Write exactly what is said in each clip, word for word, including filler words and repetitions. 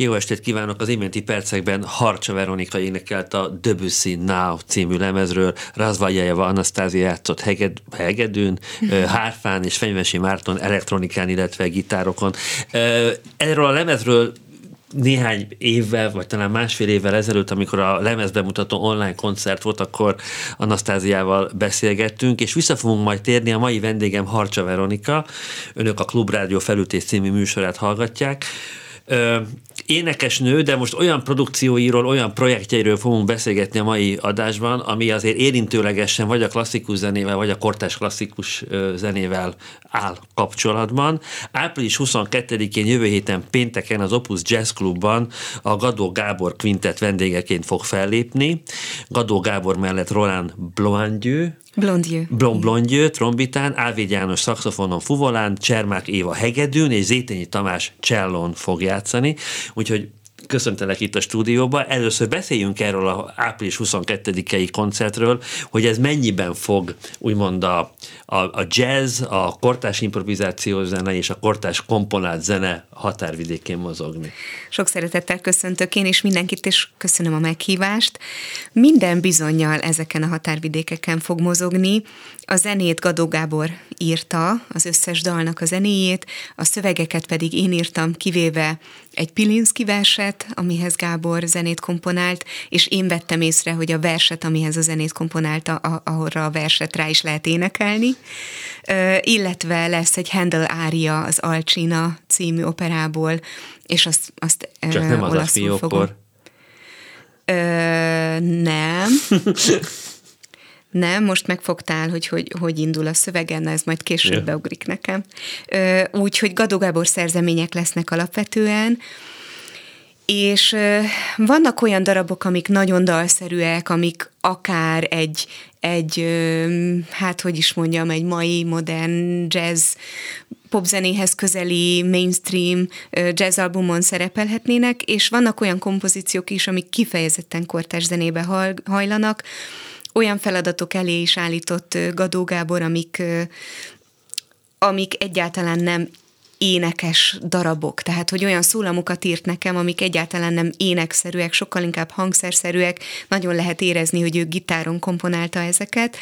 Jó estét kívánok! Az iménti percekben Harcsa Veronika énekelt a Debussy Now című lemezről. Razvaljajeva Anasztázia játszott heged, hegedűn, hárfán és Fenyvesi Márton elektronikán, illetve gitárokon. Erről a lemezről néhány évvel, vagy talán másfél évvel ezelőtt, amikor a lemezbemutató online koncert volt, akkor Anasztáziával beszélgettünk, és vissza fogunk majd térni. A mai vendégem Harcsa Veronika. Önök a Klub Rádió Felütés című műsorát hallgatják. énekesnő, de most olyan produkcióiról, olyan projektjeiről fogunk beszélgetni a mai adásban, ami azért érintőlegesen vagy a klasszikus zenével, vagy a kortás klasszikus zenével áll kapcsolatban. április huszonkettedikén, jövő héten pénteken az Opus Jazz Clubban a Gadó Gábor kvintett vendégeként fog fellépni. Gadó Gábor mellett Roland Blond-Dieu, Blond-Dieu. Blond-Dieu, trombitán, Ávéd János szaxofonon, fuvolán, Csermák Éva hegedűn és Zétényi Tamás csellón fog játszani. Úgyhogy köszöntelek itt a stúdióban. Először beszéljünk erről az április huszonkettedikei koncertről, hogy ez mennyiben fog úgymond a, a, a jazz, a kortárs improvizációs zene és a kortárs komponált zene határvidékén mozogni. Sok szeretettel köszöntök én és mindenkit, és köszönöm a meghívást. Minden bizonnyal ezeken a határvidékeken fog mozogni. A zenét Gadó Gábor írta, az összes dalnak a zenéjét, a szövegeket pedig én írtam, kivéve egy Pilinszki verset, amihez Gábor zenét komponált, és én vettem észre, hogy a verset, amihez a zenét komponálta, arra a verset rá is lehet énekelni. Ö, illetve lesz egy Handel ária az Alcina című operából, és azt, azt csak ö, nem az a fiókor. Ö, nem. Nem, most megfogtál, hogy, hogy hogy indul a szövegen, ez majd később yeah. beugrik nekem. Úgyhogy Gadó Gábor szerzemények lesznek alapvetően, és vannak olyan darabok, amik nagyon dalszerűek, amik akár egy, egy hát hogy is mondjam, egy mai modern jazz popzenéhez közeli mainstream jazzalbumon szerepelhetnének, és vannak olyan kompozíciók is, amik kifejezetten kortárs zenébe hajlanak. Olyan feladatok elé is állított Gadó Gábor, amik, amik egyáltalán nem énekes darabok. Tehát, hogy olyan szólamokat írt nekem, amik egyáltalán nem énekszerűek, sokkal inkább hangszerszerűek. Nagyon lehet érezni, hogy ő gitáron komponálta ezeket,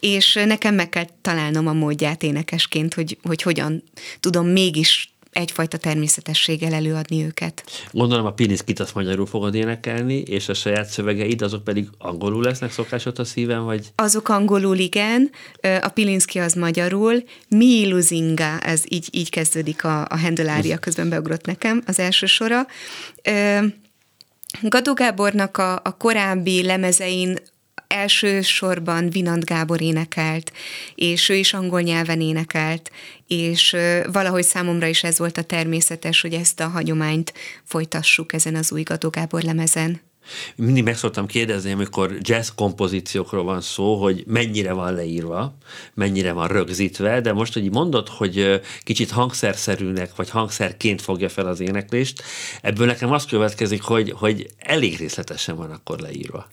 és nekem meg kell találnom a módját énekesként, hogy, hogy hogyan tudom mégis egyfajta természetességgel előadni őket. Gondolom a Pilinszkit azt magyarul fogod énekelni, és a saját szövegeid, azok pedig angolul lesznek szokásod a szíven, vagy? Azok angolul, igen. A Pilinszki az magyarul. Mi Luzinga, ez így, így kezdődik a, a Handel ária, közben beugrott nekem az első sora. Gadó Gábornak a, a korábbi lemezein elsősorban Winand Gábor énekelt, és ő is angol nyelven énekelt, és valahogy számomra is ez volt a természetes, hogy ezt a hagyományt folytassuk ezen az új Gadó Gábor lemezen. Mindig meg szoktam kérdezni, amikor jazz kompozíciókról van szó, hogy mennyire van leírva, mennyire van rögzítve, de most, hogy mondod, hogy kicsit hangszerszerűnek, vagy hangszerként fogja fel az éneklést, ebből nekem azt következik, hogy, hogy elég részletesen van akkor leírva.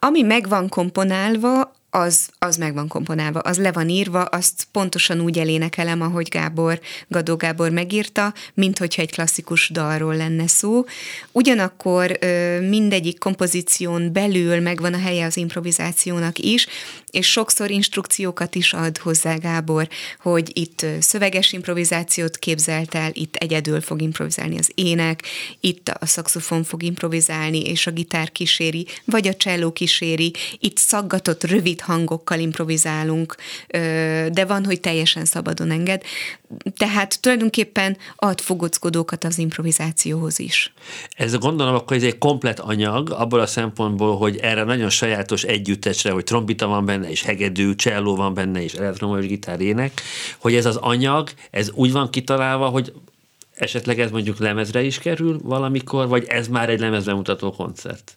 Ami meg van komponálva, az, az meg van komponálva, az le van írva, azt pontosan úgy elénekelem, ahogy Gábor, Gadó Gábor megírta, mint hogyha egy klasszikus dalról lenne szó. Ugyanakkor mindegyik kompozíción belül megvan a helye az improvizációnak is, és sokszor instrukciókat is ad hozzá Gábor, hogy itt szöveges improvizációt képzelt el, itt egyedül fog improvizálni az ének, itt a szaxofon fog improvizálni, és a gitár kíséri, vagy a cselló kíséri, itt szaggatott rövid hangokkal improvizálunk, de van, hogy teljesen szabadon enged. Tehát tulajdonképpen ad fogockodókat az improvizációhoz is. Ez gondolom akkor ez egy komplett anyag, abból a szempontból, hogy erre nagyon sajátos együttesre, hogy trombita van benne, és hegedű, cselló van benne, és elektromos gitár ének, hogy ez az anyag, ez úgy van kitalálva, hogy esetleg ez mondjuk lemezre is kerül valamikor, vagy ez már egy lemezbemutató koncert?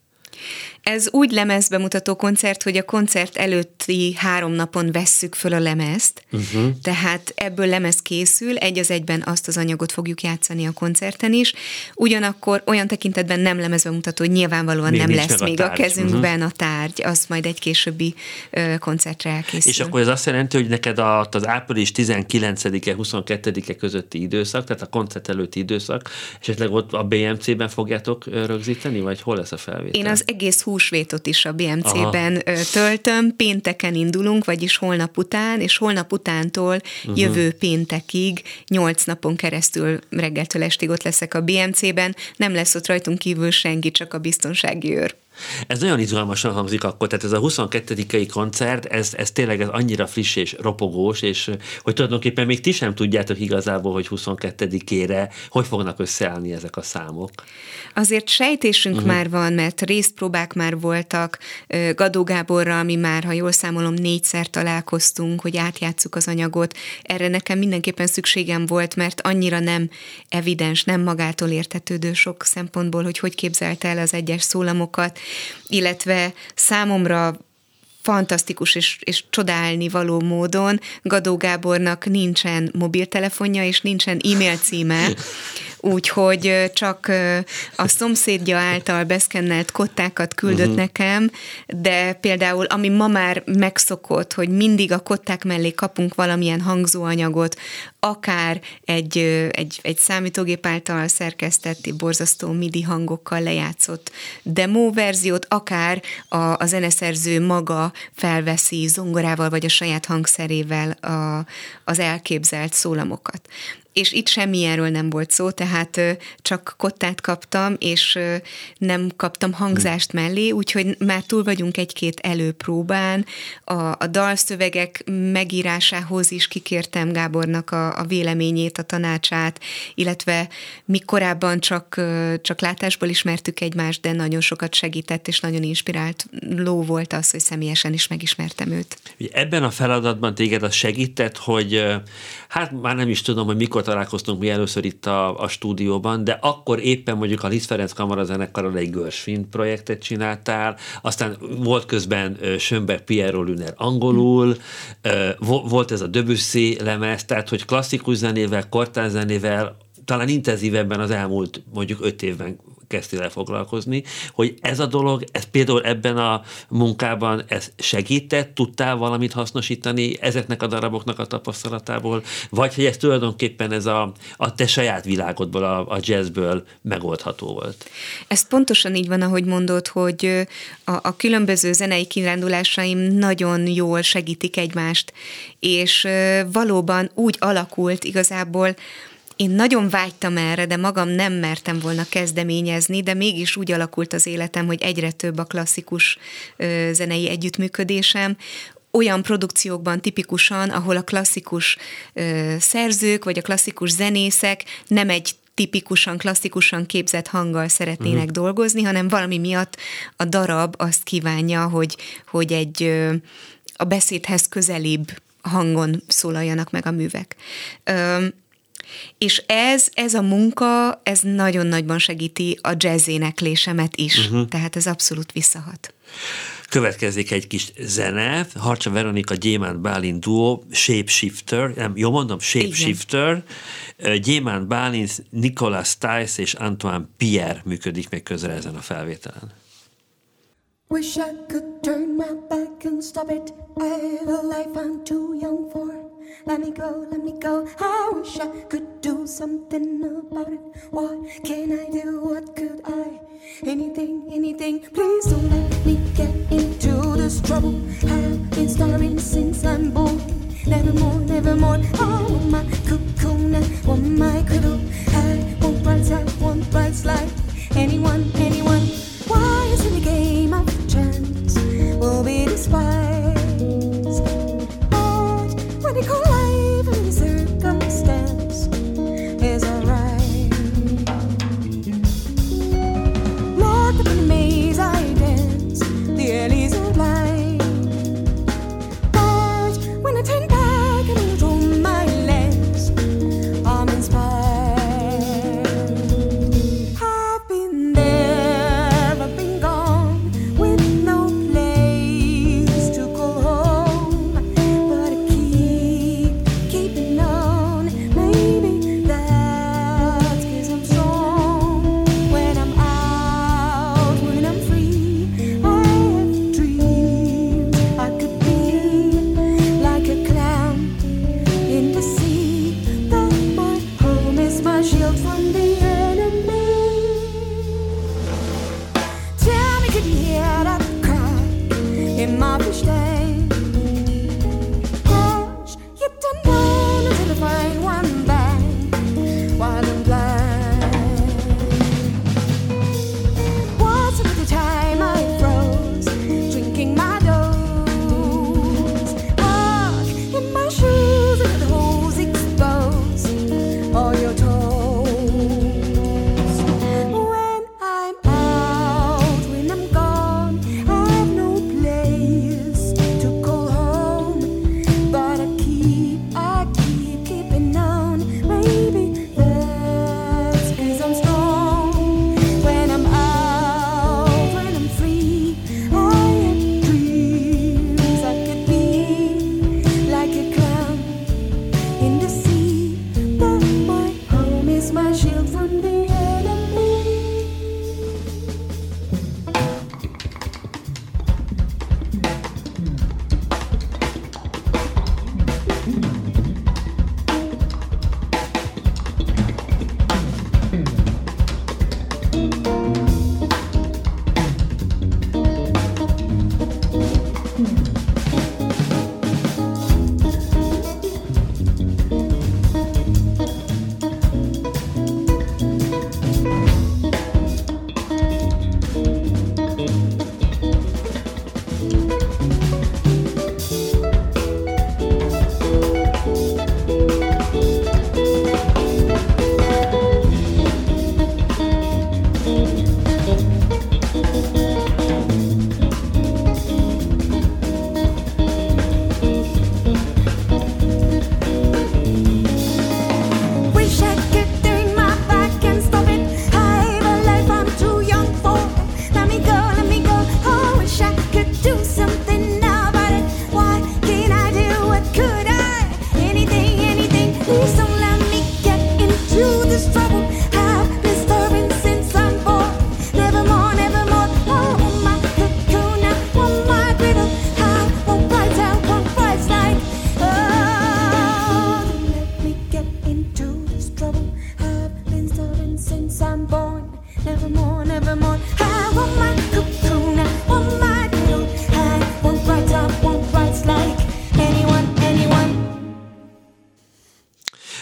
Ez úgy lemezbemutató koncert, hogy a koncert előtti három napon vesszük föl a lemezt, uh-huh. tehát ebből lemez készül, egy az egyben azt az anyagot fogjuk játszani a koncerten is, ugyanakkor olyan tekintetben nem lemezbemutató, hogy nyilvánvalóan még nem lesz a még tárgy. a kezünkben uh-huh. a tárgy, az majd egy későbbi ö, koncertre elkészül. És akkor ez azt jelenti, hogy neked az április tizenkilencedike huszonkettedike közötti időszak, tehát a koncert előtti időszak, esetleg ott a bé em cében fogjátok rögzíteni, vagy hol lesz a felvétel? Én az egész húsvétot is a bé em cében Aha. töltöm. Pénteken indulunk, vagyis holnap után, és holnap utántól uh-huh. jövő péntekig, nyolc napon keresztül reggeltől estig ott leszek a bé em cében. Nem lesz ott rajtunk kívül senki, csak a biztonsági őr. Ez nagyon izgalmasan hangzik akkor, tehát ez a huszonkettedikei koncert, ez, ez tényleg ez annyira friss és ropogós, és hogy tulajdonképpen még ti sem tudjátok igazából, hogy huszonkettedikére hogy fognak összeállni ezek a számok. Azért sejtésünk uh-huh. már van, mert részpróbák már voltak, Gadó Gáborral mi már, ha jól számolom, négyszer találkoztunk, hogy átjátsszuk az anyagot. Erre nekem mindenképpen szükségem volt, mert annyira nem evidens, nem magától értetődő sok szempontból, hogy hogy képzelte el az egyes szólamokat, illetve számomra fantasztikus és, és csodálni való módon Gadó Gábornak nincsen mobiltelefonja és nincsen e-mail címe, úgyhogy csak a szomszédja által beszkennelt kottákat küldött uh-huh. nekem, de például, ami ma már megszokott, hogy mindig a kották mellé kapunk valamilyen hangzóanyagot, akár egy, egy, egy számítógép által szerkesztett, borzasztó midi hangokkal lejátszott demo verziót, akár a, a zeneszerző maga felveszi zongorával vagy a saját hangszerével a, az elképzelt szólamokat. És itt semmilyenről nem volt szó, tehát csak kottát kaptam, és nem kaptam hangzást mellé, úgyhogy már túl vagyunk egy-két előpróbán. A, a dalszövegek megírásához is kikértem Gábornak a, a véleményét, a tanácsát, illetve mi korábban csak, csak látásból ismertük egymást, de nagyon sokat segített, és nagyon inspirált ló volt az, hogy személyesen is megismertem őt. Ebben a feladatban téged az segített, hogy hát már nem is tudom, hogy mikor találkoztunk mi először itt a, a stúdióban, de akkor éppen mondjuk a Liszt Ferenc Kamarazenekarral egy Legors Fincz projektet csináltál, aztán volt közben Schönberg Pierre Boulez angolul, volt ez a Debussy lemez, tehát hogy klasszikus zenével, kortárs zenével, talán intenzívebben az elmúlt mondjuk öt évben kezdtél el foglalkozni, hogy ez a dolog, ez például ebben a munkában ez segített, tudtál valamit hasznosítani ezeknek a daraboknak a tapasztalatából, vagy hogy ez tulajdonképpen ez a, a te saját világodból, a, a jazzből megoldható volt? Ez pontosan így van, ahogy mondod, hogy a, a különböző zenei kirándulásaim nagyon jól segítik egymást, és valóban úgy alakult igazából. Én nagyon vágytam erre, de magam nem mertem volna kezdeményezni, de mégis úgy alakult az életem, hogy egyre több a klasszikus ö, zenei együttműködésem, olyan produkciókban tipikusan, ahol a klasszikus ö, szerzők vagy a klasszikus zenészek nem egy tipikusan, klasszikusan képzett hanggal szeretnének uh-huh. dolgozni, hanem valami miatt a darab azt kívánja, hogy, hogy egy ö, a beszédhez közelibb hangon szólaljanak meg a művek. Ö, És ez, ez a munka, ez nagyon nagyban segíti a jazz éneklésemet is. Uh-huh. Tehát ez abszolút visszahat. Következik egy kis zene, Harcsa Veronika, Gémán Bálint duó, Shapeshifter, nem, jól mondom, Shapeshifter, Gémán Bálint, Nicolas Stice és Antoine Pierre működik még közre ezen a felvételen. Wish I could turn my back and stop it. I had a life I'm too young for. Let me go, let me go. I wish I could do something about it. What can I do? What could I? Anything, anything. Please don't let me get into this trouble. I've been starving since I'm born. Never more, never more. I want my cocoon, I want my cradle. I want bright side, want bright light. Anyone, anyone. Why is it a game of chance? We'll be despised. What they call life in the circumstance is alright. Locked up in the maze I dance, the alleys are blind. But when I turn back and control my lens, I'm inspired. I've been there, I've been gone, with no place to go home. But I keep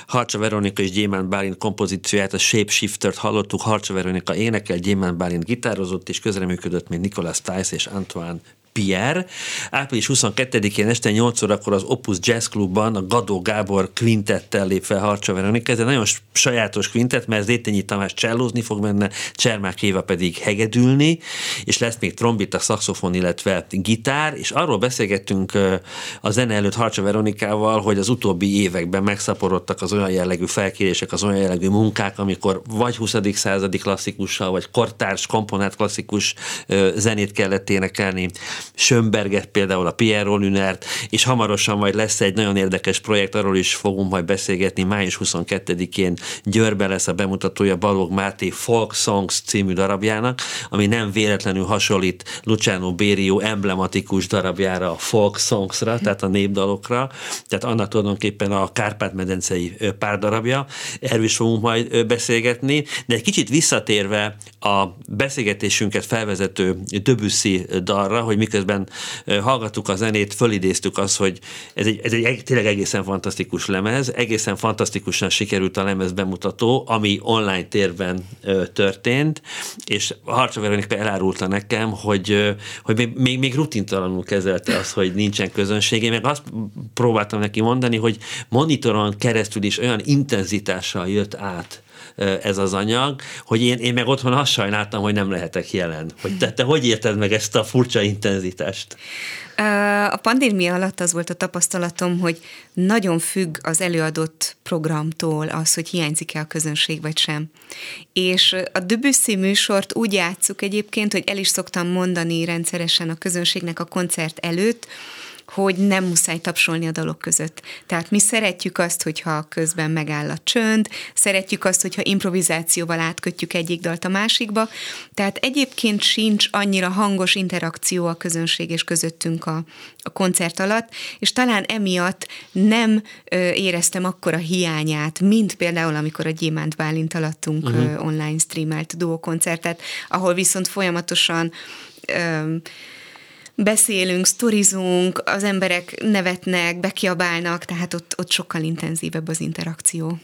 Harcsa Veronika és Gémán Bálint kompozícióját, a Shapeshiftert hallottuk. Harcsa Veronika énekel, Gémán Bálint gitározott, és közreműködött még Nicolas Stice és Antoine Pierre. április huszonkettedikén este nyolc órakor az Opus Jazz Clubban a Gadó Gábor kvintettel lép fel Harcsa Veronika. Ez egy nagyon sajátos kvintett, mert Zétényi Tamás csellózni fog benne, Csermák Éva pedig hegedülni, és lesz még trombita, szaxofon, illetve gitár, és arról beszélgettünk a zene előtt Harcsa Veronikával, hogy az utóbbi években megszaporodtak az olyan jellegű felkérések, az olyan jellegű munkák, amikor vagy huszadik századi klasszikussal, vagy kortárs, komponált klasszikus zenét kellett énekelni, Schönberget, például a Pierre, és hamarosan majd lesz egy nagyon érdekes projekt, arról is fogunk majd beszélgetni. május huszonkettedikén Győrben lesz a bemutatója Balog Máté Folk Songs című darabjának, ami nem véletlenül hasonlít Luciano Berio emblematikus darabjára, a Folk Songsra, tehát a népdalokra, tehát annak tulajdonképpen a Kárpát-medencei pár darabja. Erről is fogunk majd beszélgetni, de egy kicsit visszatérve a beszélgetésünket felvezető Debussy dalra, hogy miközben hallgattuk a zenét, fölidéztük azt, hogy ez egy, ez egy tényleg egészen fantasztikus lemez, egészen fantasztikusan sikerült a lemez bemutató, ami online térben történt, és Harcsa Veronika elárulta nekem, hogy, hogy még, még rutintalanul kezelte az, hogy nincsen közönségé, meg azt próbáltam neki mondani, hogy monitoron keresztül is olyan intenzitással jött át ez az anyag, hogy én, én meg otthon azt sajnáltam, hogy nem lehetek jelen. Hogy te, te hogy érted meg ezt a furcsa intenzitást? A pandémia alatt az volt a tapasztalatom, hogy nagyon függ az előadott programtól az, hogy hiányzik-e a közönség, vagy sem. És a Debussy műsort úgy játsszuk egyébként, hogy el is szoktam mondani rendszeresen a közönségnek a koncert előtt, hogy nem muszáj tapsolni a dalok között. Tehát mi szeretjük azt, hogyha közben megáll a csönd, szeretjük azt, hogyha improvizációval átkötjük egyik dalt a másikba, tehát egyébként sincs annyira hangos interakció a közönség és közöttünk a, a koncert alatt, és talán emiatt nem ö, éreztem akkora hiányát, mint például, amikor a Gyémánt Bálinttal adtunk uh-huh. ö, online streamelt duókoncertet, ahol viszont folyamatosan... Ö, beszélünk, sztorizunk, az emberek nevetnek, bekiabálnak, tehát ott, ott sokkal intenzívebb az interakció.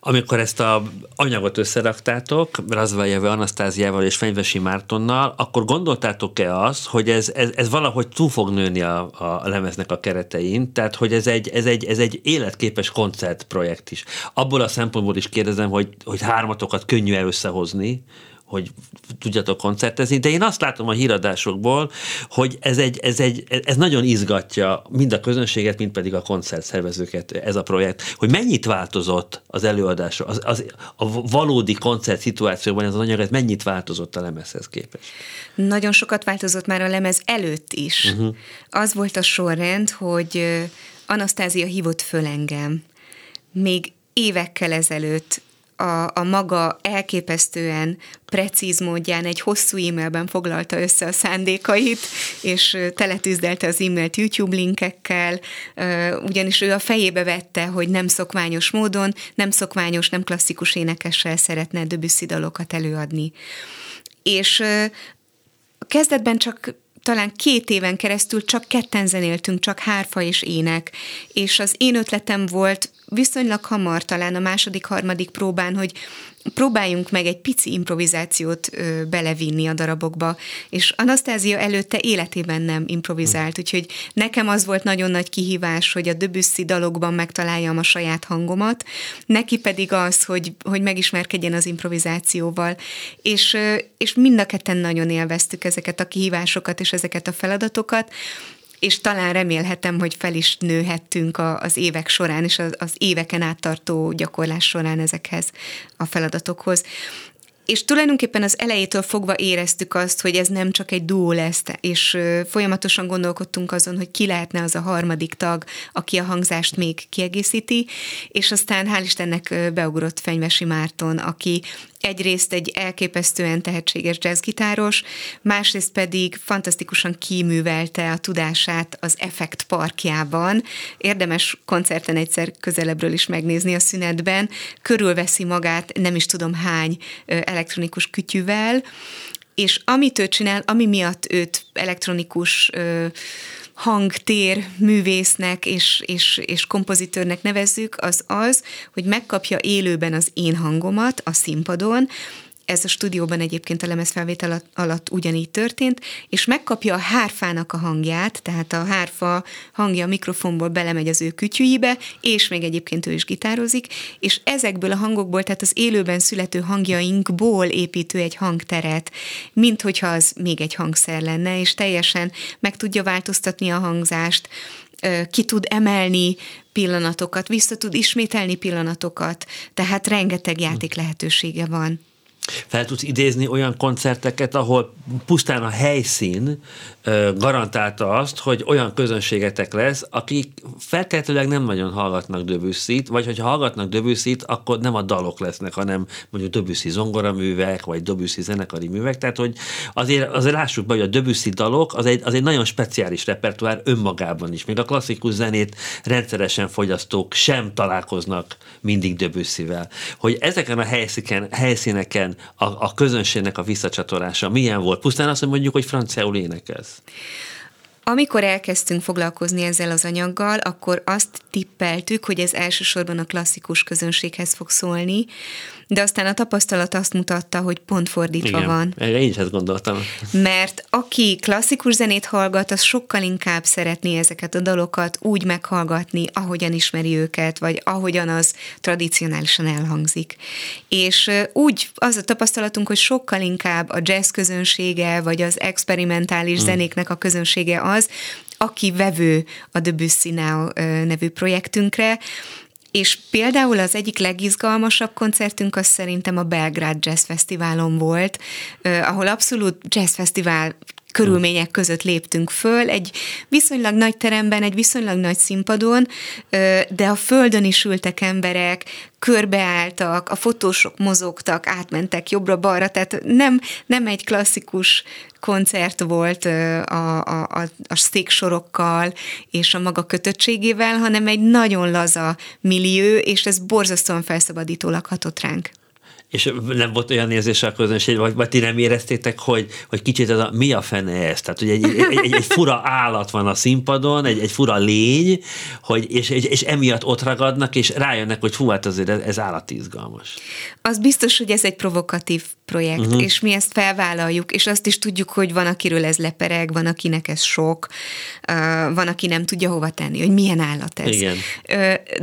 Amikor ezt az anyagot összeraktátok, Razvaljeve Anasztáziával és Fenyvesi Mártonnal, akkor gondoltátok-e azt, hogy ez, ez, ez valahogy túl fog nőni a, a lemeznek a keretein, tehát hogy ez egy, ez, egy, ez egy életképes koncertprojekt is. Abból a szempontból is kérdezem, hogy, hogy hármatokat könnyű összehozni, hogy tudjatok koncertezni, de én azt látom a híradásokból, hogy ez, egy, ez, egy, ez nagyon izgatja mind a közönséget, mind pedig a koncertszervezőket ez a projekt, hogy mennyit változott az előadás, az, az, a valódi koncert szituációban az anyag, ez mennyit változott a lemezhez képest? Nagyon sokat változott már a lemez előtt is. Uh-huh. Az volt a sorrend, hogy Anasztázia hívott föl engem. Még évekkel ezelőtt A, a maga elképesztően precíz módján egy hosszú e-mailben foglalta össze a szándékait, és teletűzdelte az e-mailt YouTube linkekkel, ugyanis ő a fejébe vette, hogy nem szokványos módon, nem szokványos, nem klasszikus énekessel szeretne Debussy dalokat előadni. És kezdetben csak talán két éven keresztül csak ketten zenéltünk, csak hárfa és ének, és az én ötletem volt viszonylag hamar, talán a második, harmadik próbán, hogy próbáljunk meg egy pici improvizációt ö, belevinni a darabokba, és Anasztázia előtte életében nem improvizált, úgyhogy nekem az volt nagyon nagy kihívás, hogy a Debussy dalokban megtaláljam a saját hangomat, neki pedig az, hogy, hogy megismerkedjen az improvizációval, és, ö, és mind a ketten nagyon élveztük ezeket a kihívásokat és ezeket a feladatokat, és talán remélhetem, hogy fel is nőhettünk a, az évek során, és az, az éveken áttartó gyakorlás során ezekhez a feladatokhoz. És tulajdonképpen az elejétől fogva éreztük azt, hogy ez nem csak egy duó lesz, és folyamatosan gondolkodtunk azon, hogy ki lehetne az a harmadik tag, aki a hangzást még kiegészíti, és aztán hál' Istennek beugrott Fenyvesi Márton, aki egyrészt egy elképesztően tehetséges jazzgitáros, másrészt pedig fantasztikusan kiművelte a tudását az Effekt parkjában. Érdemes koncerten egyszer közelebbről is megnézni a szünetben. Körülveszi magát nem is tudom hány elektronikus kütyüvel, és amit ő csinál, ami miatt őt elektronikus hangtér művésznek és, és, és kompozitőrnek nevezzük, az az, hogy megkapja élőben az én hangomat a színpadon. Ez a stúdióban egyébként a lemezfelvétel alatt ugyanígy történt, és megkapja a hárfának a hangját, tehát a hárfa hangja a mikrofonból belemegy az ő kütyűjébe, és még egyébként ő is gitározik, és ezekből a hangokból, tehát az élőben születő hangjainkból építő egy hangteret, mint hogyha az még egy hangszer lenne, és teljesen meg tudja változtatni a hangzást, ki tud emelni pillanatokat, vissza tud ismételni pillanatokat, tehát rengeteg játék lehetősége van. Fel tudsz idézni olyan koncerteket, ahol pusztán a helyszín garantálta azt, hogy olyan közönségetek lesz, akik feltétlenül nem nagyon hallgatnak Debussyt, vagy hogyha hallgatnak Debussyt, akkor nem a dalok lesznek, hanem mondjuk Debussy zongoraművek, vagy Debussy zenekari művek, tehát hogy azért, azért lássuk be, hogy a Debussy dalok az egy, az egy nagyon speciális repertoár önmagában is. Még a klasszikus zenét rendszeresen fogyasztók sem találkoznak mindig Debussyvel. Hogy ezeken a helyszíneken a, a közönségnek a visszacsatolása milyen volt? Pusztán azt mondjuk, hogy franciául énekelsz. Amikor elkezdtünk foglalkozni ezzel az anyaggal, akkor azt tippeltük, hogy ez elsősorban a klasszikus közönséghez fog szólni, de aztán a tapasztalat azt mutatta, hogy pont fordítva Igen, van. Én is ezt gondoltam. Mert aki klasszikus zenét hallgat, az sokkal inkább szeretné ezeket a dalokat úgy meghallgatni, ahogyan ismeri őket, vagy ahogyan az tradicionálisan elhangzik. És úgy az a tapasztalatunk, hogy sokkal inkább a jazz közönsége, vagy az experimentális hmm. zenéknek a közönsége az, aki vevő a Debussy Now nevű projektünkre, és például az egyik legizgalmasabb koncertünk az szerintem a Belgrád Jazz Fesztiválon volt, ahol abszolút jazzfesztivál körülmények között léptünk föl, egy viszonylag nagy teremben, egy viszonylag nagy színpadon, de a földön is ültek emberek, körbeálltak, a fotósok mozogtak, átmentek jobbra-balra, tehát nem, nem egy klasszikus koncert volt a, a, a, a széksorokkal és a maga kötöttségével, hanem egy nagyon laza millió, és ez borzasztóan felszabadítólag hatott ránk. És nem volt olyan érzése a közönség, vagy, vagy ti nem éreztétek, hogy, hogy kicsit ez a mi a fene ez? Tehát, hogy egy, egy, egy, egy fura állat van a színpadon, egy, egy fura lény, hogy, és, és, és emiatt ott ragadnak, és rájönnek, hogy hú, hát azért ez, ez állati izgalmas. Az biztos, hogy ez egy provokatív projekt, uh-huh. és mi ezt felvállaljuk, és azt is tudjuk, hogy van, akiről ez lepereg, van, akinek ez sok, van, aki nem tudja hova tenni, hogy milyen állat ez. Igen.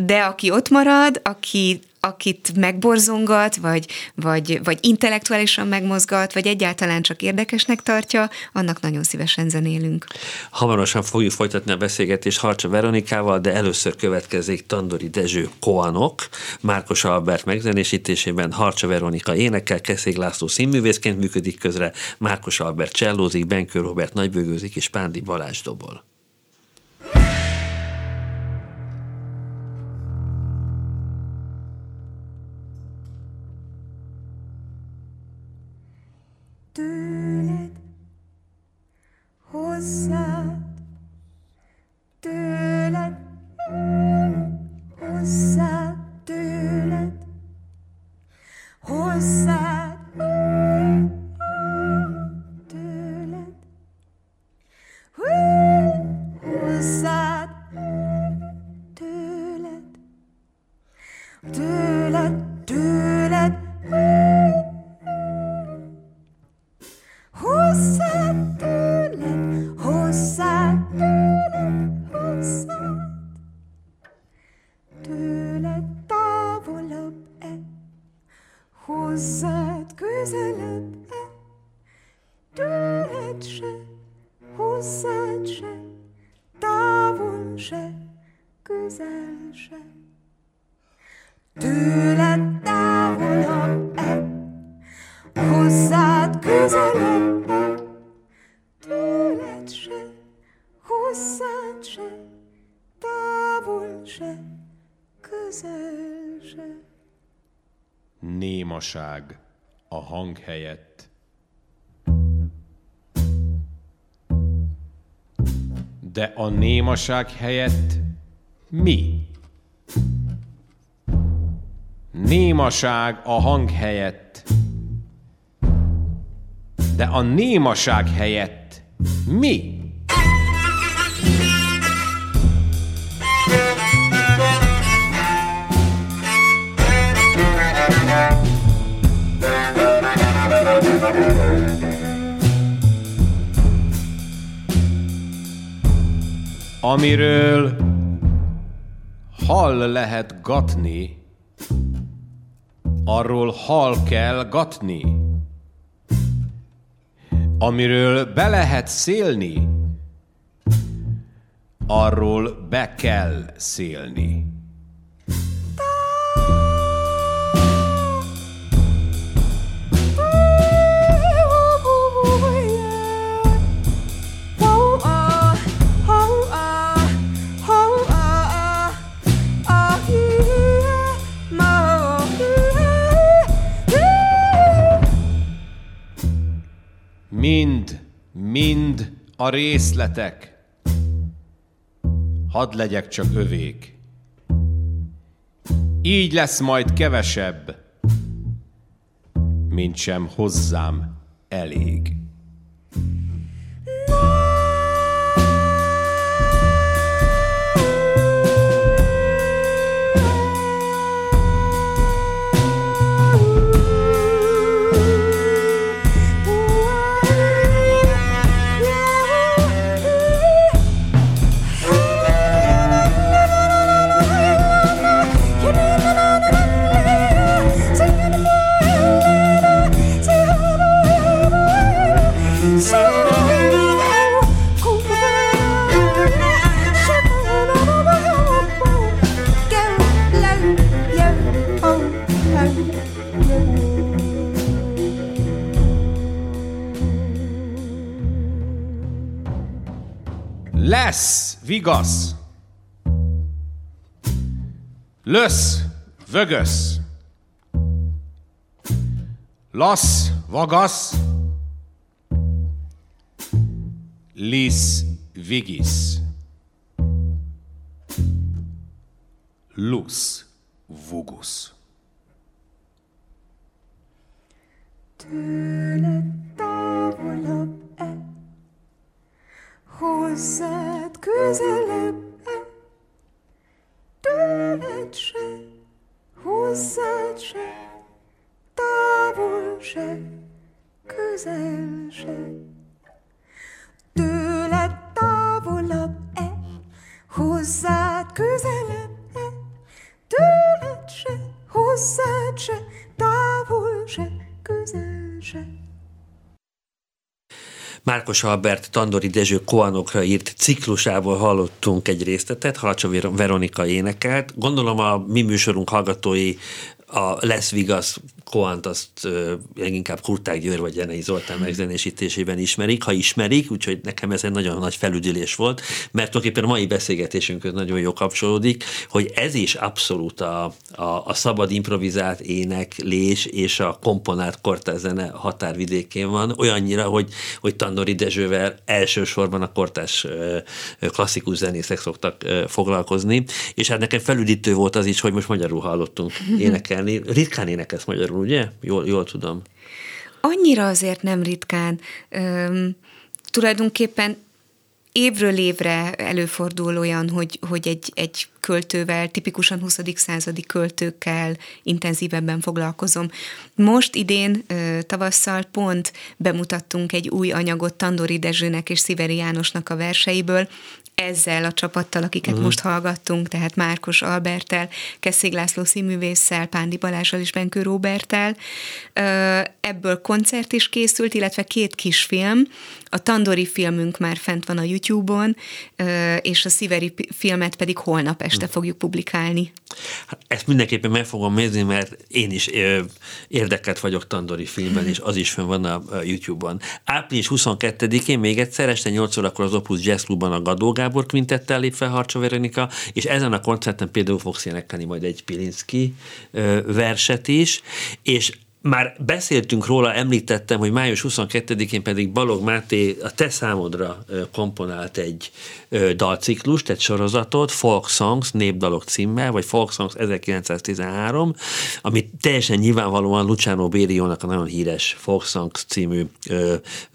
De aki ott marad, aki akit megborzongat, vagy, vagy, vagy intellektuálisan megmozgat, vagy egyáltalán csak érdekesnek tartja, annak nagyon szívesen zenélünk. Hamarosan fogjuk folytatni a beszélgetést Harcsa Veronikával, de először következik Tandori Dezső Koanok, Márkos Albert megzenésítésében. Harcsa Veronika énekel, Keszék László színművészként működik közre, Márkos Albert csellózik, Benkő Robert nagybőgőzik, és Pándi Balázs dobol. Tőled, hozzád, tőled, hozzád, tőled, hozzád, tőled, hozzád, tőled, tőled, tőled, hozzád, tőled, hozzád, tőled, hozzád, tőled távolabb-e, hozzád közelebb-e, tőled se, hozzád se, távol se, közel se, tőled távolabb-e, hozzád közelebb-e, hozzád se, távol se, közel se. Némaság a hang helyett. De a némaság helyett mi? Némaság a hang helyett. De a némaság helyett mi? We'll be right back. Amiről hal lehet gatni, arról hal kell gatni. Amiről be lehet szélni, arról be kell szélni. Mind, mind a részletek, hadd legyek csak övék. Így lesz majd kevesebb, mint sem hozzám elég. Lesz vigasz, lösz vögösz, lasz vagasz, lisz vigisz, lusz vugusz. Tőled távolabb-e? Hozzád közelebb-e? Tőled se, hozzád se, távol se, közel se. Tőled távolabb-e? Hozzád közelebb-e? Tőled se, hozzád se, távol se, közel se. Márkos Albert Tandori Dezső koanokra írt ciklusából hallottunk egy részletet, Harcsa Veronika énekelt. Gondolom a mi műsorunk hallgatói a Lesz Vigasz koant azt leginkább Kurtág Győr vagy Jenei Zoltán megzenésítésében ismerik, ha ismerik, úgyhogy nekem ez egy nagyon nagy felüdülés volt, mert tulajdonképpen a mai beszélgetésünkhöz nagyon jó kapcsolódik, hogy ez is abszolút a, a, a szabad improvizált éneklés és a komponált kortárs zene határvidékén van, olyannyira, hogy, hogy Tandori Dezsővel elsősorban a kortárs klasszikus zenészek szoktak foglalkozni, és hát nekem felüdítő volt az is, hogy most magyarul hallottunk énekelni. Ritkán énekelsz magyarul, ugye? Jól, jól tudom. Annyira azért nem ritkán. Üm, tulajdonképpen évről évre előfordul olyan, hogy, hogy egy, egy költővel, tipikusan huszadik századi költőkkel intenzívebben foglalkozom. Most idén tavasszal pont bemutattunk egy új anyagot Tandori Dezsőnek és Sziveri Jánosnak a verseiből, ezzel a csapattal, akiket uh-huh. most hallgattunk, tehát Márkos Alberttel, Keszék László színművésszel, Pándi Balázsral és Benkő Roberttel. Ebből koncert is készült, illetve két kisfilm. A Tandori filmünk már fent van a YouTube-on, és a Sziveri filmet pedig holnap este uh-huh. fogjuk publikálni. Hát ezt mindenképpen meg fogom nézni, mert én is érdekelt vagyok Tandori filmben, uh-huh. és az is fenn van a YouTube-on. április huszonkettedikén még egyszer, este nyolc órakor az Opus Jazz Clubban a Gadó Gábor Gábor kvintettel lép fel Harcsa Veronika, és ezen a koncerten például fogsz énekelni majd egy Pilinszki verset is, és már beszéltünk róla, említettem, hogy május huszonkettedikén pedig Balog Máté a te számodra komponált egy dalciklust, egy sorozatot, Folk Songs, népdalok címmel, vagy Folk Songs ezerkilencszáztizenhárom, amit teljesen nyilvánvalóan Luciano Beriónak a nagyon híres Folk Songs című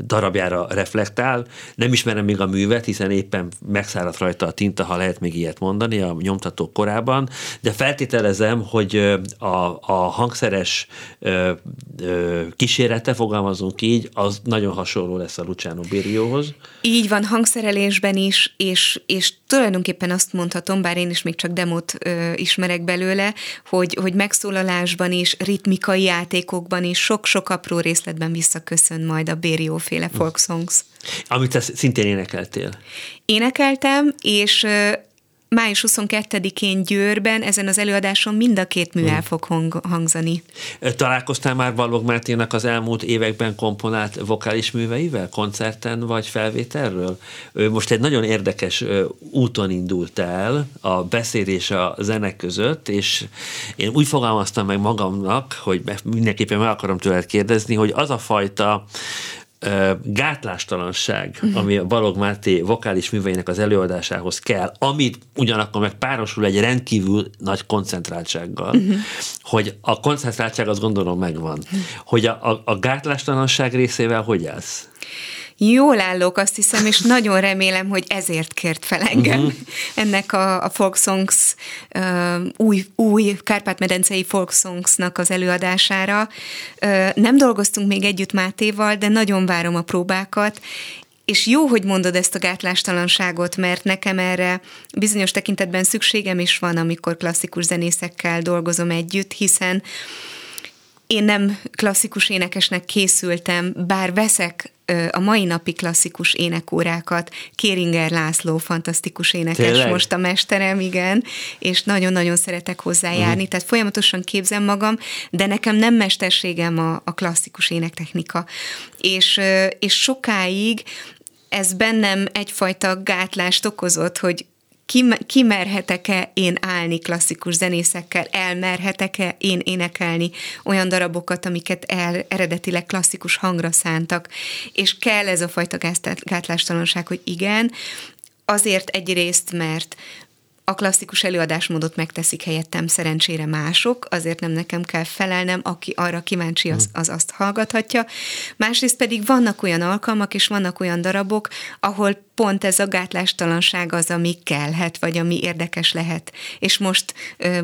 darabjára reflektál. Nem ismerem még a művet, hiszen éppen megszáradt rajta a tinta, ha lehet még ilyet mondani a nyomtató korában, de feltételezem, hogy a, a hangszeres kísérete, fogalmazunk így, az nagyon hasonló lesz a Luciano Beriohoz. Így van, hangszerelésben is, és, és tulajdonképpen azt mondhatom, bár én is még csak demót ö, ismerek belőle, hogy, hogy megszólalásban is, ritmikai játékokban is, sok-sok apró részletben visszaköszön majd a Berio-féle folk songs. Amit te szintén énekeltél. Énekeltem, és... Ö, május huszonkettedikén Győrben ezen az előadáson mind a két mű el fog hang- hangzani. Találkoztál már Balog Máténak az elmúlt években komponált vokális műveivel, koncerten vagy felvételről? Ő most egy nagyon érdekes úton indult el a beszéd és a zene között, és én úgy fogalmaztam meg magamnak, hogy mindenképpen meg akarom tőled kérdezni, hogy az a fajta gátlástalanság, uh-huh. ami a Balog Máté vokális műveinek az előadásához kell, amit ugyanakkor meg párosul egy rendkívül nagy koncentráltsággal, uh-huh. hogy a koncentráltság azt gondolom megvan. Uh-huh. Hogy a, a, a gátlástalanság részével hogy állsz? Jól állok, azt hiszem, és nagyon remélem, hogy ezért kért fel engem uh-huh. ennek a, a Folk Songs uh, új, új Kárpát-medencei Folk Songsnak az előadására. Uh, nem dolgoztunk még együtt Mátéval, de nagyon várom a próbákat, és jó, hogy mondod ezt a gátlástalanságot, mert nekem erre bizonyos tekintetben szükségem is van, amikor klasszikus zenészekkel dolgozom együtt, hiszen én nem klasszikus énekesnek készültem, bár veszek a mai napi klasszikus énekórákat. Kéringer László, fantasztikus énekes, tényleg? Most a mesterem, igen, és nagyon-nagyon szeretek hozzájárni, uh-huh. tehát folyamatosan képzem magam, de nekem nem mesterségem a, a klasszikus énektechnika. És, és sokáig ez bennem egyfajta gátlást okozott, hogy kimerhetek-e én állni klasszikus zenészekkel, elmerhetek-e én énekelni olyan darabokat, amiket el, eredetileg klasszikus hangra szántak, és kell ez a fajta gátlástalanság, hogy igen, azért egyrészt, mert a klasszikus előadásmódot megteszik helyettem szerencsére mások, azért nem nekem kell felelnem, aki arra kíváncsi, az, az azt hallgathatja. Másrészt pedig vannak olyan alkalmak, és vannak olyan darabok, ahol pont ez a gátlástalanság az, ami kellhet, vagy ami érdekes lehet. És most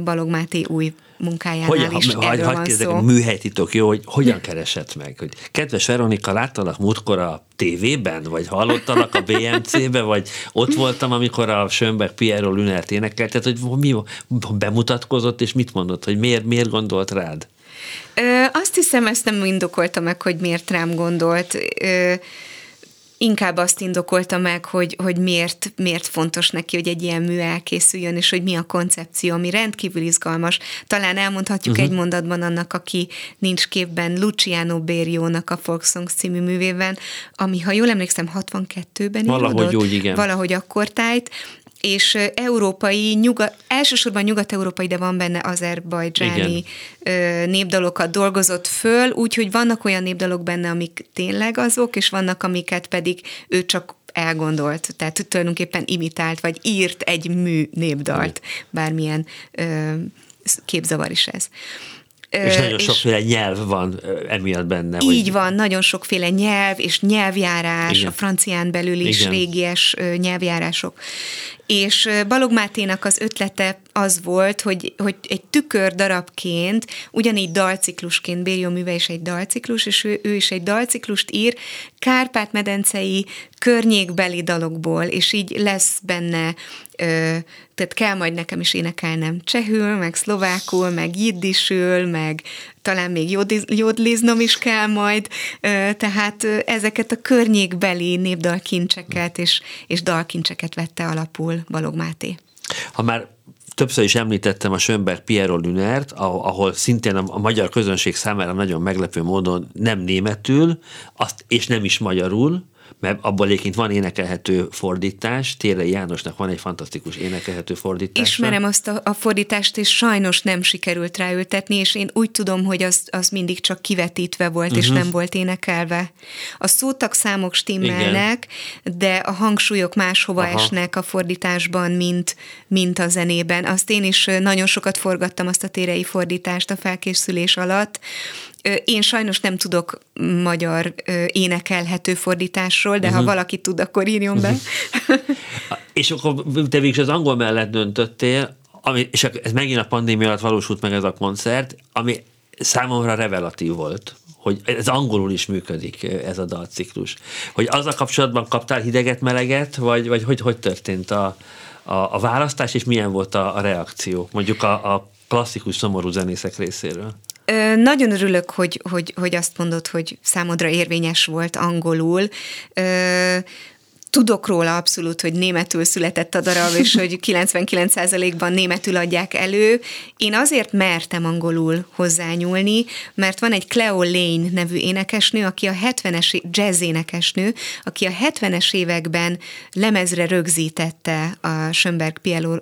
Balog Máté új munkájánál hogyan, is ha, erről ha, van kérdezek, szó. Műhelytitok, jó, hogy hogyan keresett meg? Hogy kedves Veronika, láttalak múltkor a tévében, vagy hallottalak a bé em cé-be, vagy ott voltam, amikor a Schönberg Pierre Lünert énekelt, tehát hogy mi bemutatkozott, és mit mondott, hogy miért, miért gondolt rád? Ö, azt hiszem, ezt nem indokolta meg, hogy miért rám gondolt. Ö, Inkább azt indokolta meg, hogy, hogy miért, miért fontos neki, hogy egy ilyen mű elkészüljön, és hogy mi a koncepció, ami rendkívül izgalmas. Talán elmondhatjuk uh-huh. egy mondatban annak, aki nincs képben, Luciano Beriónak a Folk Songs című művében, ami, ha jól emlékszem, hatvankettőben valahogy úgy, igen. Valahogy akkortájt, és európai, nyuga, elsősorban nyugat-európai, de van benne azerbajdzsáni népdalokat dolgozott föl, úgyhogy vannak olyan népdalok benne, amik tényleg azok, és vannak, amiket pedig ő csak elgondolt, tehát tulajdonképpen imitált, vagy írt egy mű népdalt, bármilyen ö, képzavar is ez. És nagyon sokféle nyelv van emiatt benne. Így hogy... van, nagyon sokféle nyelv és nyelvjárás, igen. A francián belül is, igen. Régies nyelvjárások. És Balog Máténak az ötlete az volt, hogy, hogy egy tükör darabként, ugyanígy dalciklusként, Berio műve is egy dalciklus, és ő, ő is egy dalciklust ír Kárpát-medencei környékbeli dalokból, és így lesz benne, ö, tehát kell majd nekem is énekelnem csehül, meg szlovákul, meg jiddisül, meg talán még jódliznom is kell majd, tehát ezeket a környékbeli népdalkincseket és, és dalkincseket vette alapul Balog Máté. Ha már többször is említettem a Schönberg Pierre Lünert, ahol szintén a magyar közönség számára nagyon meglepő módon nem németül, azt, és nem is magyarul, mert abban egyébként van énekelhető fordítás, Térei Jánosnak van egy fantasztikus énekelhető fordítás. Ismerem azt a, a fordítást, és sajnos nem sikerült ráültetni, és én úgy tudom, hogy az, az mindig csak kivetítve volt, uh-huh. és nem volt énekelve. A szótagszámok stimmelnek, igen. de a hangsúlyok máshova Aha. esnek a fordításban, mint, mint a zenében. Azt én is nagyon sokat forgattam, azt a térei fordítást a felkészülés alatt. Én sajnos nem tudok magyar énekelhető fordításról, de uh-huh. ha valaki tud, akkor írjon be. Uh-huh. És akkor te végül az angol mellett döntöttél, ami, és ez megint a pandémia alatt valósult meg ez a koncert, ami számomra revelatív volt, hogy ez angolul is működik, ez a dalciklus. Hogy azzal kapcsolatban kaptál hideget, meleget, vagy, vagy hogy, hogy történt a, a, a választás, és milyen volt a, a reakció, mondjuk a, a klasszikus, szomorú zenészek részéről? Ö, nagyon örülök, hogy, hogy, hogy azt mondod, hogy számodra érvényes volt angolul. Ö, Tudok róla abszolút, hogy németül született a darab, és hogy kilencvenkilenc százalékban németül adják elő. Én azért mertem angolul hozzányúlni, mert van egy Cleo Lane nevű énekesnő, aki a hetvenes jazz énekesnő, aki a hetvenes években lemezre rögzítette a Schönberg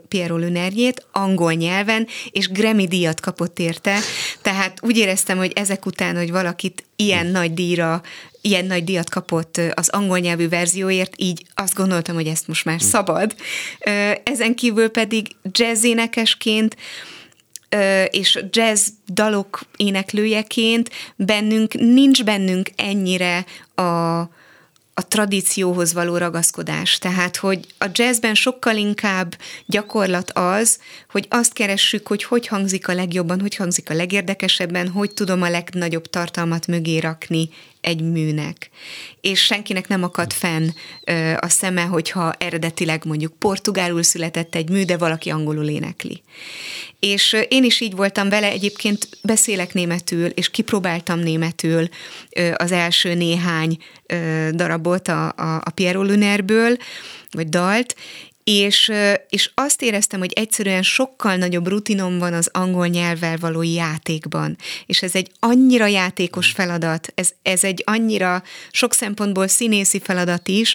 Piero Lönerjét angol nyelven, és Grammy díjat kapott érte. Tehát úgy éreztem, hogy ezek után, hogy valakit ilyen nagy díjra ilyen nagy díjat kapott az angol nyelvű verzióért, így azt gondoltam, hogy ezt most már szabad. Ezen kívül pedig jazz énekesként és jazz dalok éneklőjeként bennünk, nincs bennünk ennyire a, a tradícióhoz való ragaszkodás. Tehát, hogy a jazzben sokkal inkább gyakorlat az, hogy azt keressük, hogy hogy hangzik a legjobban, hogy hangzik a legérdekesebben, hogy tudom a legnagyobb tartalmat mögé rakni egy műnek. És senkinek nem akad fenn ö, a szeme, hogyha eredetileg mondjuk portugálul született egy mű, de valaki angolul énekli. És ö, én is így voltam vele, egyébként beszélek németül, és kipróbáltam németül ö, az első néhány ö, darabot a, a, a Piero Lönerből, vagy dalt, és, ö, és azt éreztem, hogy egyszerűen sokkal nagyobb rutinom van az angol nyelvvel való játékban. És ez egy annyira játékos feladat, ez, ez egy annyira sok szempontból színészi feladat is,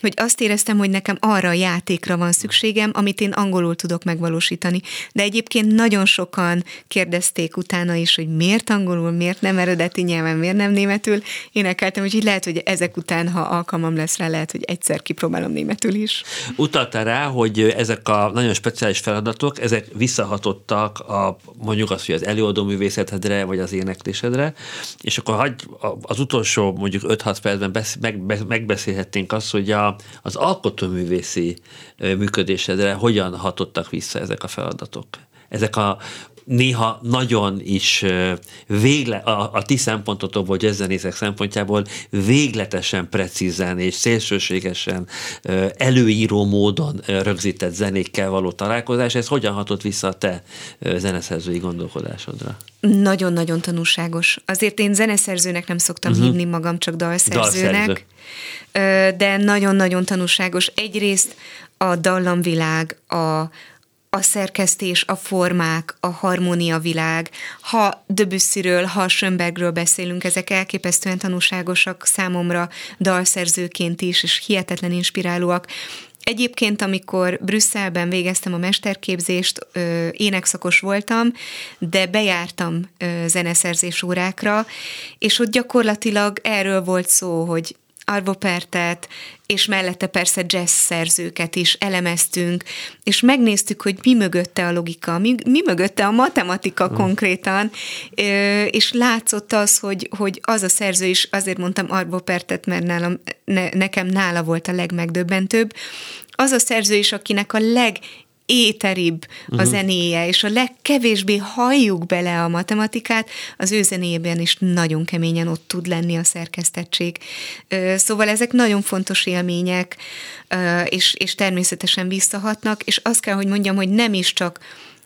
hogy azt éreztem, hogy nekem arra a játékra van szükségem, amit én angolul tudok megvalósítani. De egyébként nagyon sokan kérdezték utána is, hogy miért angolul, miért nem eredeti nyelven, miért nem németül. Énekeltem, úgyhogy lehet, hogy ezek után, ha alkalmam lesz rá, lehet, hogy egyszer kipróbálom németül is. Utalta rá, hogy ezek a nagyon speciális feladatok, ezek visszahatottak a, mondjuk azt, hogy az előadó művészetedre, vagy az éneklésedre, és akkor hagy, az utolsó mondjuk öt-hat percben besz, meg, megbeszélhetnénk azt, hogy a az alkotóművészi működésedre hogyan hatottak vissza ezek a feladatok. Ezek a néha nagyon is végle, a, a ti szempontotokból, jazzzenészek szempontjából végletesen, precízen és szélsőségesen előíró módon rögzített zenékkel való találkozás, ez hogyan hatott vissza a te zeneszerzői gondolkodásodra? Nagyon-nagyon tanulságos. Azért én zeneszerzőnek nem szoktam uh-huh. hívni magam, csak dalszerzőnek. Dalszerző. De nagyon-nagyon tanulságos. Egyrészt a dallamvilág, a, a szerkesztés, a formák, a harmóniavilág. Ha Debussyről, ha Schönbergről beszélünk, ezek elképesztően tanulságosak számomra dalszerzőként is, és hihetetlen inspirálóak. Egyébként, amikor Brüsszelben végeztem a mesterképzést, ö, énekszakos voltam, de bejártam ö, zeneszerzés órákra, és ott gyakorlatilag erről volt szó, hogy Arvo Pertet, és mellette persze jazz szerzőket is elemeztünk, és megnéztük, hogy mi mögötte a logika, mi, mi mögötte a matematika konkrétan, és látszott az, hogy, hogy az a szerző is, azért mondtam Arvo Pertet, mert nálam, ne, nekem nála volt a legmegdöbbentőbb, az a szerző is, akinek a leg éteribb a zenéje, és a legkevésbé halljuk bele a matematikát, az ő zenéjében is nagyon keményen ott tud lenni a szerkesztettség. Szóval ezek nagyon fontos élmények, és, és természetesen visszahatnak, és azt kell, hogy mondjam, hogy nem is csak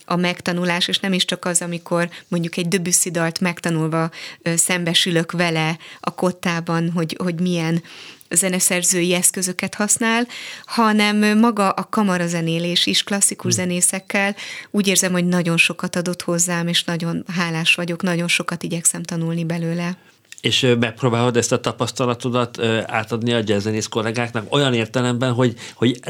a megtanulás, és nem is csak az, amikor mondjuk egy Debussy dalt megtanulva szembesülök vele a kottában, hogy, hogy milyen zeneszerzői eszközöket használ, hanem maga a kamarazenélés is klasszikus zenészekkel. Úgy érzem, hogy nagyon sokat adott hozzám, és nagyon hálás vagyok, nagyon sokat igyekszem tanulni belőle. És megpróbálod ezt a tapasztalatodat átadni a jazzzenész kollégáknak olyan értelemben, hogy, hogy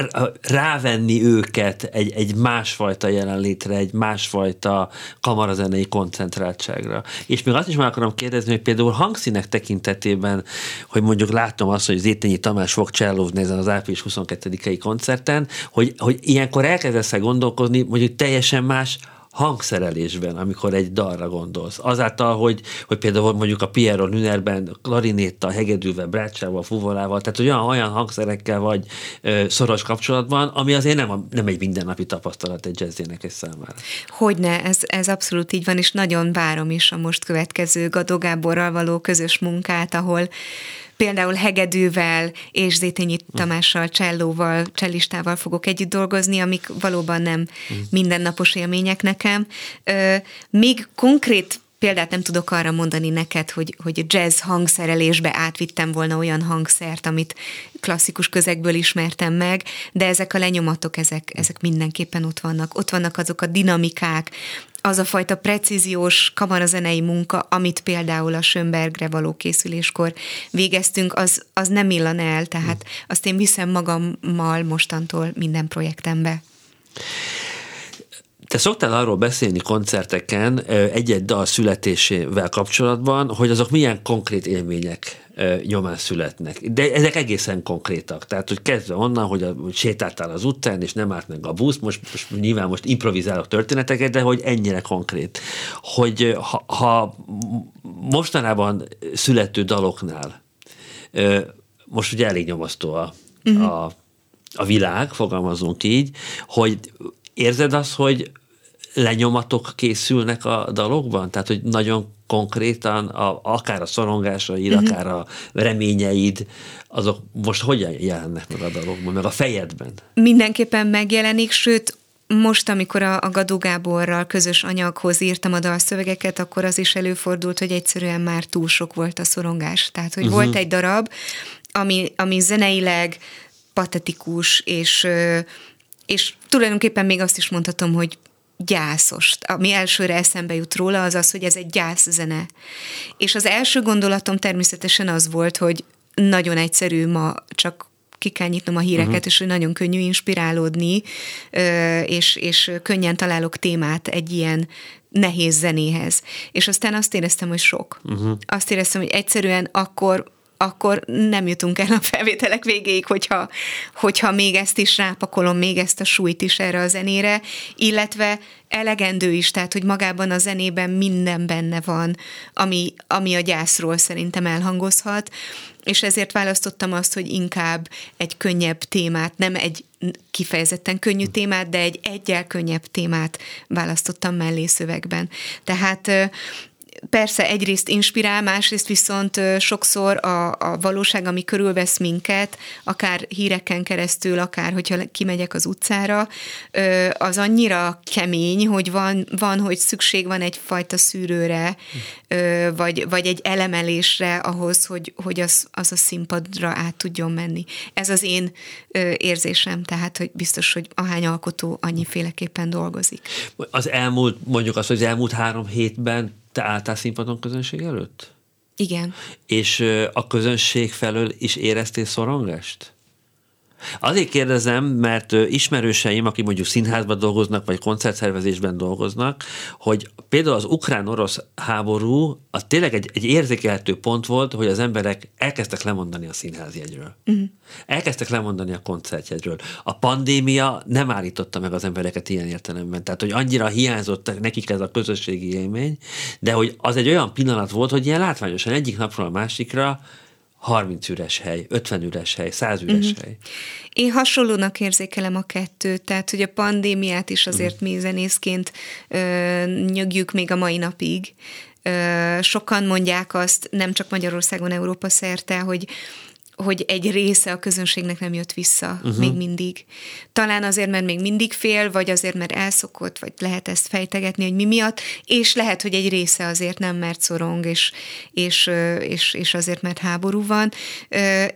rávenni őket egy, egy másfajta jelenlétre, egy másfajta kamarazenei koncentráltságra. És még azt is meg akarom kérdezni, hogy például hangszínek tekintetében, hogy mondjuk látom azt, hogy Zétényi Tamás fog csellózni ezen az április huszonkettedikei koncerten, hogy, hogy ilyenkor elkezdesz el gondolkozni, mondjuk teljesen más hangszerelésben, amikor egy dalra gondolsz. Azáltal, hogy, hogy például mondjuk a Pierre Nünerben klarinéttal, hegedűvel, brácsával, fuvolával, tehát olyan, olyan hangszerekkel vagy ö, szoros kapcsolatban, ami azért nem, a, nem egy mindennapi tapasztalat egy jazz énekes számára. Hogyne, ez, ez abszolút így van, és nagyon várom is a most következő Gadó Gáborral való közös munkát, ahol például hegedűvel és Zétényi Tamással, csellóval, csellistával fogok együtt dolgozni, amik valóban nem mindennapos élmények nekem. Még konkrét példát nem tudok arra mondani neked, hogy, hogy jazz hangszerelésbe átvittem volna olyan hangszert, amit klasszikus közegből ismertem meg, de ezek a lenyomatok, ezek, ezek mindenképpen ott vannak. Ott vannak azok a dinamikák, az a fajta precíziós kamarazenei munka, amit például a Schönbergre való készüléskor végeztünk, az, az nem illan el, tehát azt én viszem magammal mostantól minden projektembe. Te szoktál arról beszélni koncerteken egy-egy dal születésével kapcsolatban, hogy azok milyen konkrét élmények nyomán születnek. De ezek egészen konkrétak. Tehát, hogy kezdve onnan, hogy, a, hogy sétáltál az utcán, és nem állt meg a busz, most, most nyilván most improvizálok történeteket, de hogy ennyire konkrét. Hogy ha, ha mostanában születő daloknál, most ugye elég nyomasztó a, uh-huh. a, a világ, fogalmazunk így, hogy érzed azt, hogy lenyomatok készülnek a dalokban? Tehát, hogy nagyon konkrétan a, akár a szorongásaid, uh-huh. akár a reményeid, azok most hogyan jelennek meg a dalokban, meg a fejedben? Mindenképpen megjelenik, sőt, most, amikor a, a Gadó Gáborral közös anyaghoz írtam a dalszövegeket, akkor az is előfordult, hogy egyszerűen már túl sok volt a szorongás. Tehát, hogy uh-huh. volt egy darab, ami, ami zeneileg patetikus, és és tulajdonképpen még azt is mondhatom, hogy gyászos. Ami elsőre eszembe jut róla, az az, hogy ez egy gyászzene. És az első gondolatom természetesen az volt, hogy nagyon egyszerű ma csak ki kell nyitnom a híreket, uh-huh. és nagyon könnyű inspirálódni, és, és könnyen találok témát egy ilyen nehéz zenéhez. És aztán azt éreztem, hogy sok. Uh-huh. Azt éreztem, hogy egyszerűen akkor akkor nem jutunk el a felvételek végéig, hogyha, hogyha még ezt is rápakolom, még ezt a súlyt is erre a zenére, illetve elegendő is, tehát, hogy magában a zenében minden benne van, ami, ami a gyászról szerintem elhangozhat, és ezért választottam azt, hogy inkább egy könnyebb témát, nem egy kifejezetten könnyű témát, de egy egyel könnyebb témát választottam mellé szövegben. Tehát persze egyrészt inspirál, másrészt viszont sokszor a, a valóság, ami körülvesz minket, akár híreken keresztül, akár hogyha kimegyek az utcára, az annyira kemény, hogy van, van hogy szükség van egyfajta szűrőre, vagy, vagy egy elemelésre ahhoz, hogy, hogy az, az a színpadra át tudjon menni. Ez az én érzésem, tehát hogy biztos, hogy ahány alkotó annyiféleképpen dolgozik. Az elmúlt, mondjuk azt, hogy az elmúlt három hétben te álltál színpadon közönség előtt? Igen. És a közönség felől is éreztél szorongást? Azért kérdezem, mert ismerőseim, akik mondjuk színházban dolgoznak, vagy koncertszervezésben dolgoznak, hogy például az ukrán-orosz háború, az tényleg egy, egy érzékelhető pont volt, hogy az emberek elkezdtek lemondani a színházjegyről. Uh-huh. Elkezdtek lemondani a koncertjegyről. A pandémia nem állította meg az embereket ilyen értelemben. Tehát, hogy annyira hiányzott nekik ez a közösségi élmény, de hogy az egy olyan pillanat volt, hogy ilyen látványosan egyik napról a másikra harminc üres hely, ötven üres hely, száz üres uh-huh. hely. Én hasonlónak érzékelem a kettőt, tehát hogy a pandémiát is azért uh-huh. mi zenészként ö, nyögjük még a mai napig. Ö, sokan mondják azt, nem csak Magyarországon, Európa szerte, hogy hogy egy része a közönségnek nem jött vissza, uh-huh. még mindig. Talán azért, mert még mindig fél, vagy azért, mert elszokott, vagy lehet ezt fejtegetni, hogy mi miatt, és lehet, hogy egy része azért nem, mert szorong, és, és, és, és azért, mert háború van.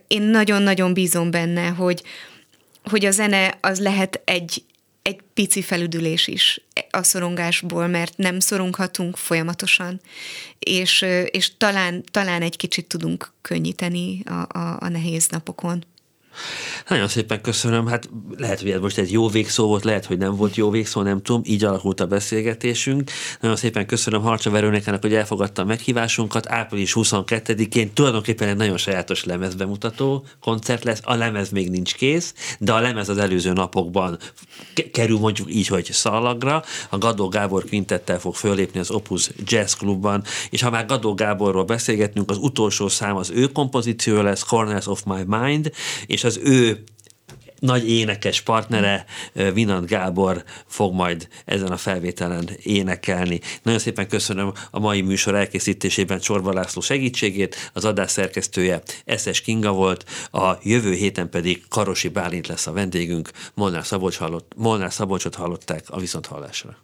Én nagyon-nagyon bízom benne, hogy, hogy a zene az lehet egy, egy pici felüdülés is a szorongásból, mert nem szoronghatunk folyamatosan, és, és talán, talán egy kicsit tudunk könnyíteni a, a, a nehéz napokon. Nagyon szépen köszönöm, hát lehet, hogy most egy jó végszó volt, lehet, hogy nem volt jó végszó, nem tudom, így alakult a beszélgetésünk. Nagyon szépen köszönöm Harcsa Veronikának, hogy elfogadta a meghívásunkat. április huszonkettedikén tulajdonképpen egy nagyon sajátos lemezbemutató koncert lesz, a lemez még nincs kész, de a lemez az előző napokban kerül mondjuk így, hogy szalagra. A Gadó Gábor kvintettel fog föllépni az Opus Jazz Clubban, és ha már Gadó Gáborról beszélgetünk, az utolsó szám az ő kompozíció lesz, Corners of My Mind, és az ő nagy énekes partnere, Winand Gábor fog majd ezen a felvételen énekelni. Nagyon szépen köszönöm a mai műsor elkészítésében Csorba László segítségét, az adás szerkesztője Eszes Kinga volt, a jövő héten pedig Karosi Bálint lesz a vendégünk, Molnár Szabolcs hallott, Molnár Szabolcsot hallották, a viszonthallásra.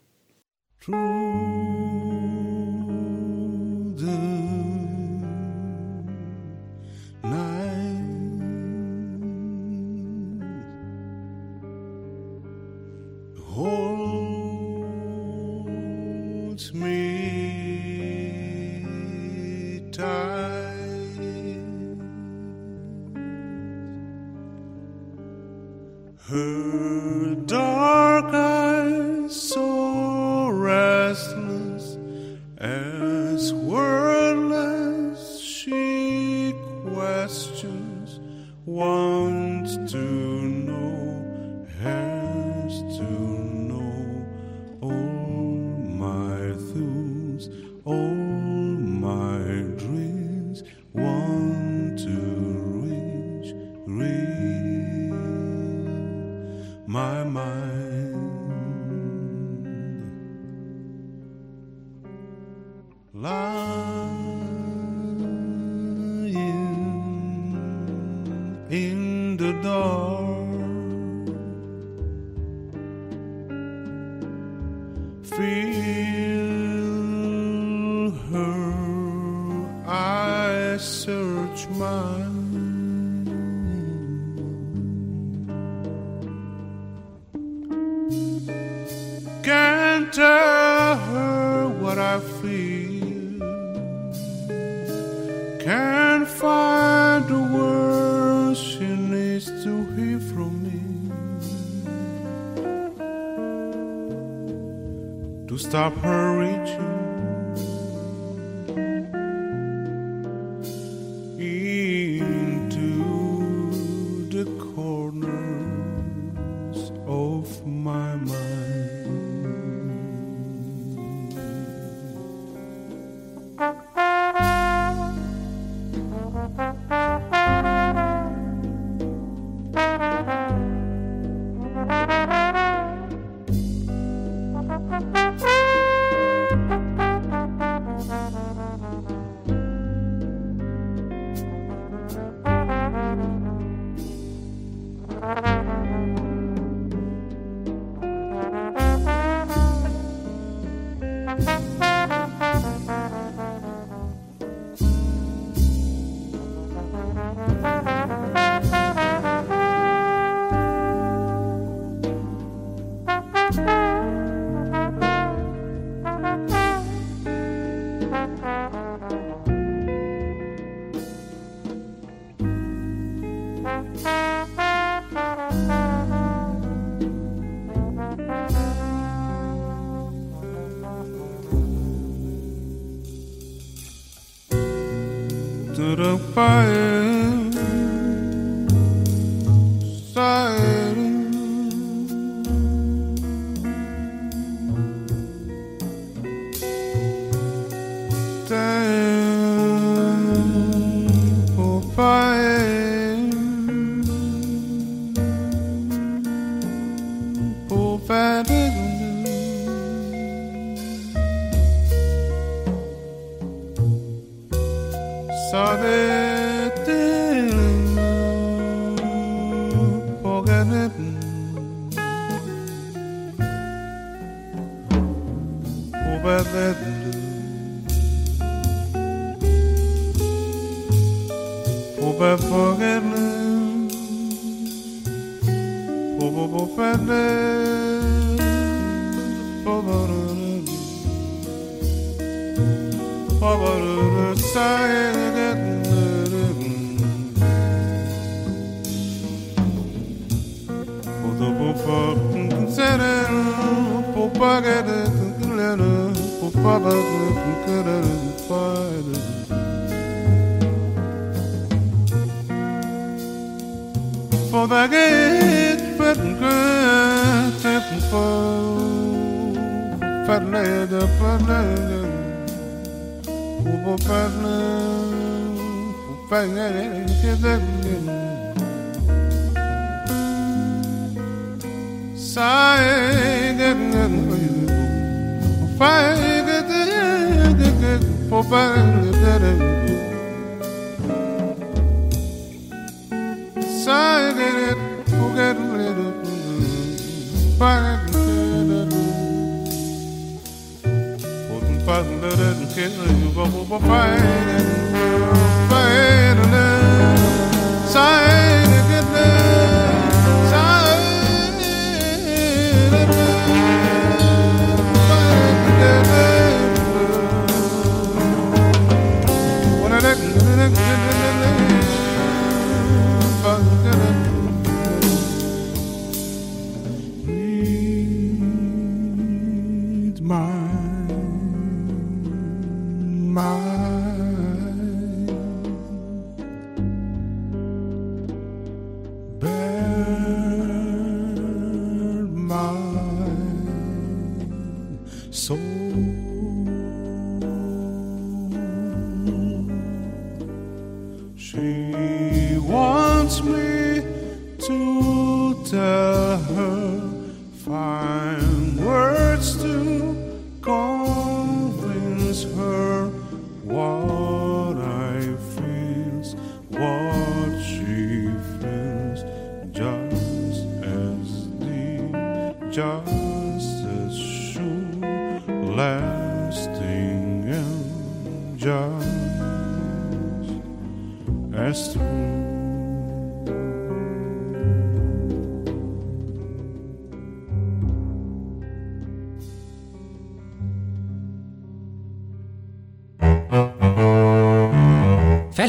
Holds me tight, her dark eyes so restless, as wordless she questions, wants to know, has to know. Lying in the dark, feel her eyes search mine. Can't tell her what I feel. Can't find the words she needs to hear from me to stop her reaching into the corners of my mind. Bye.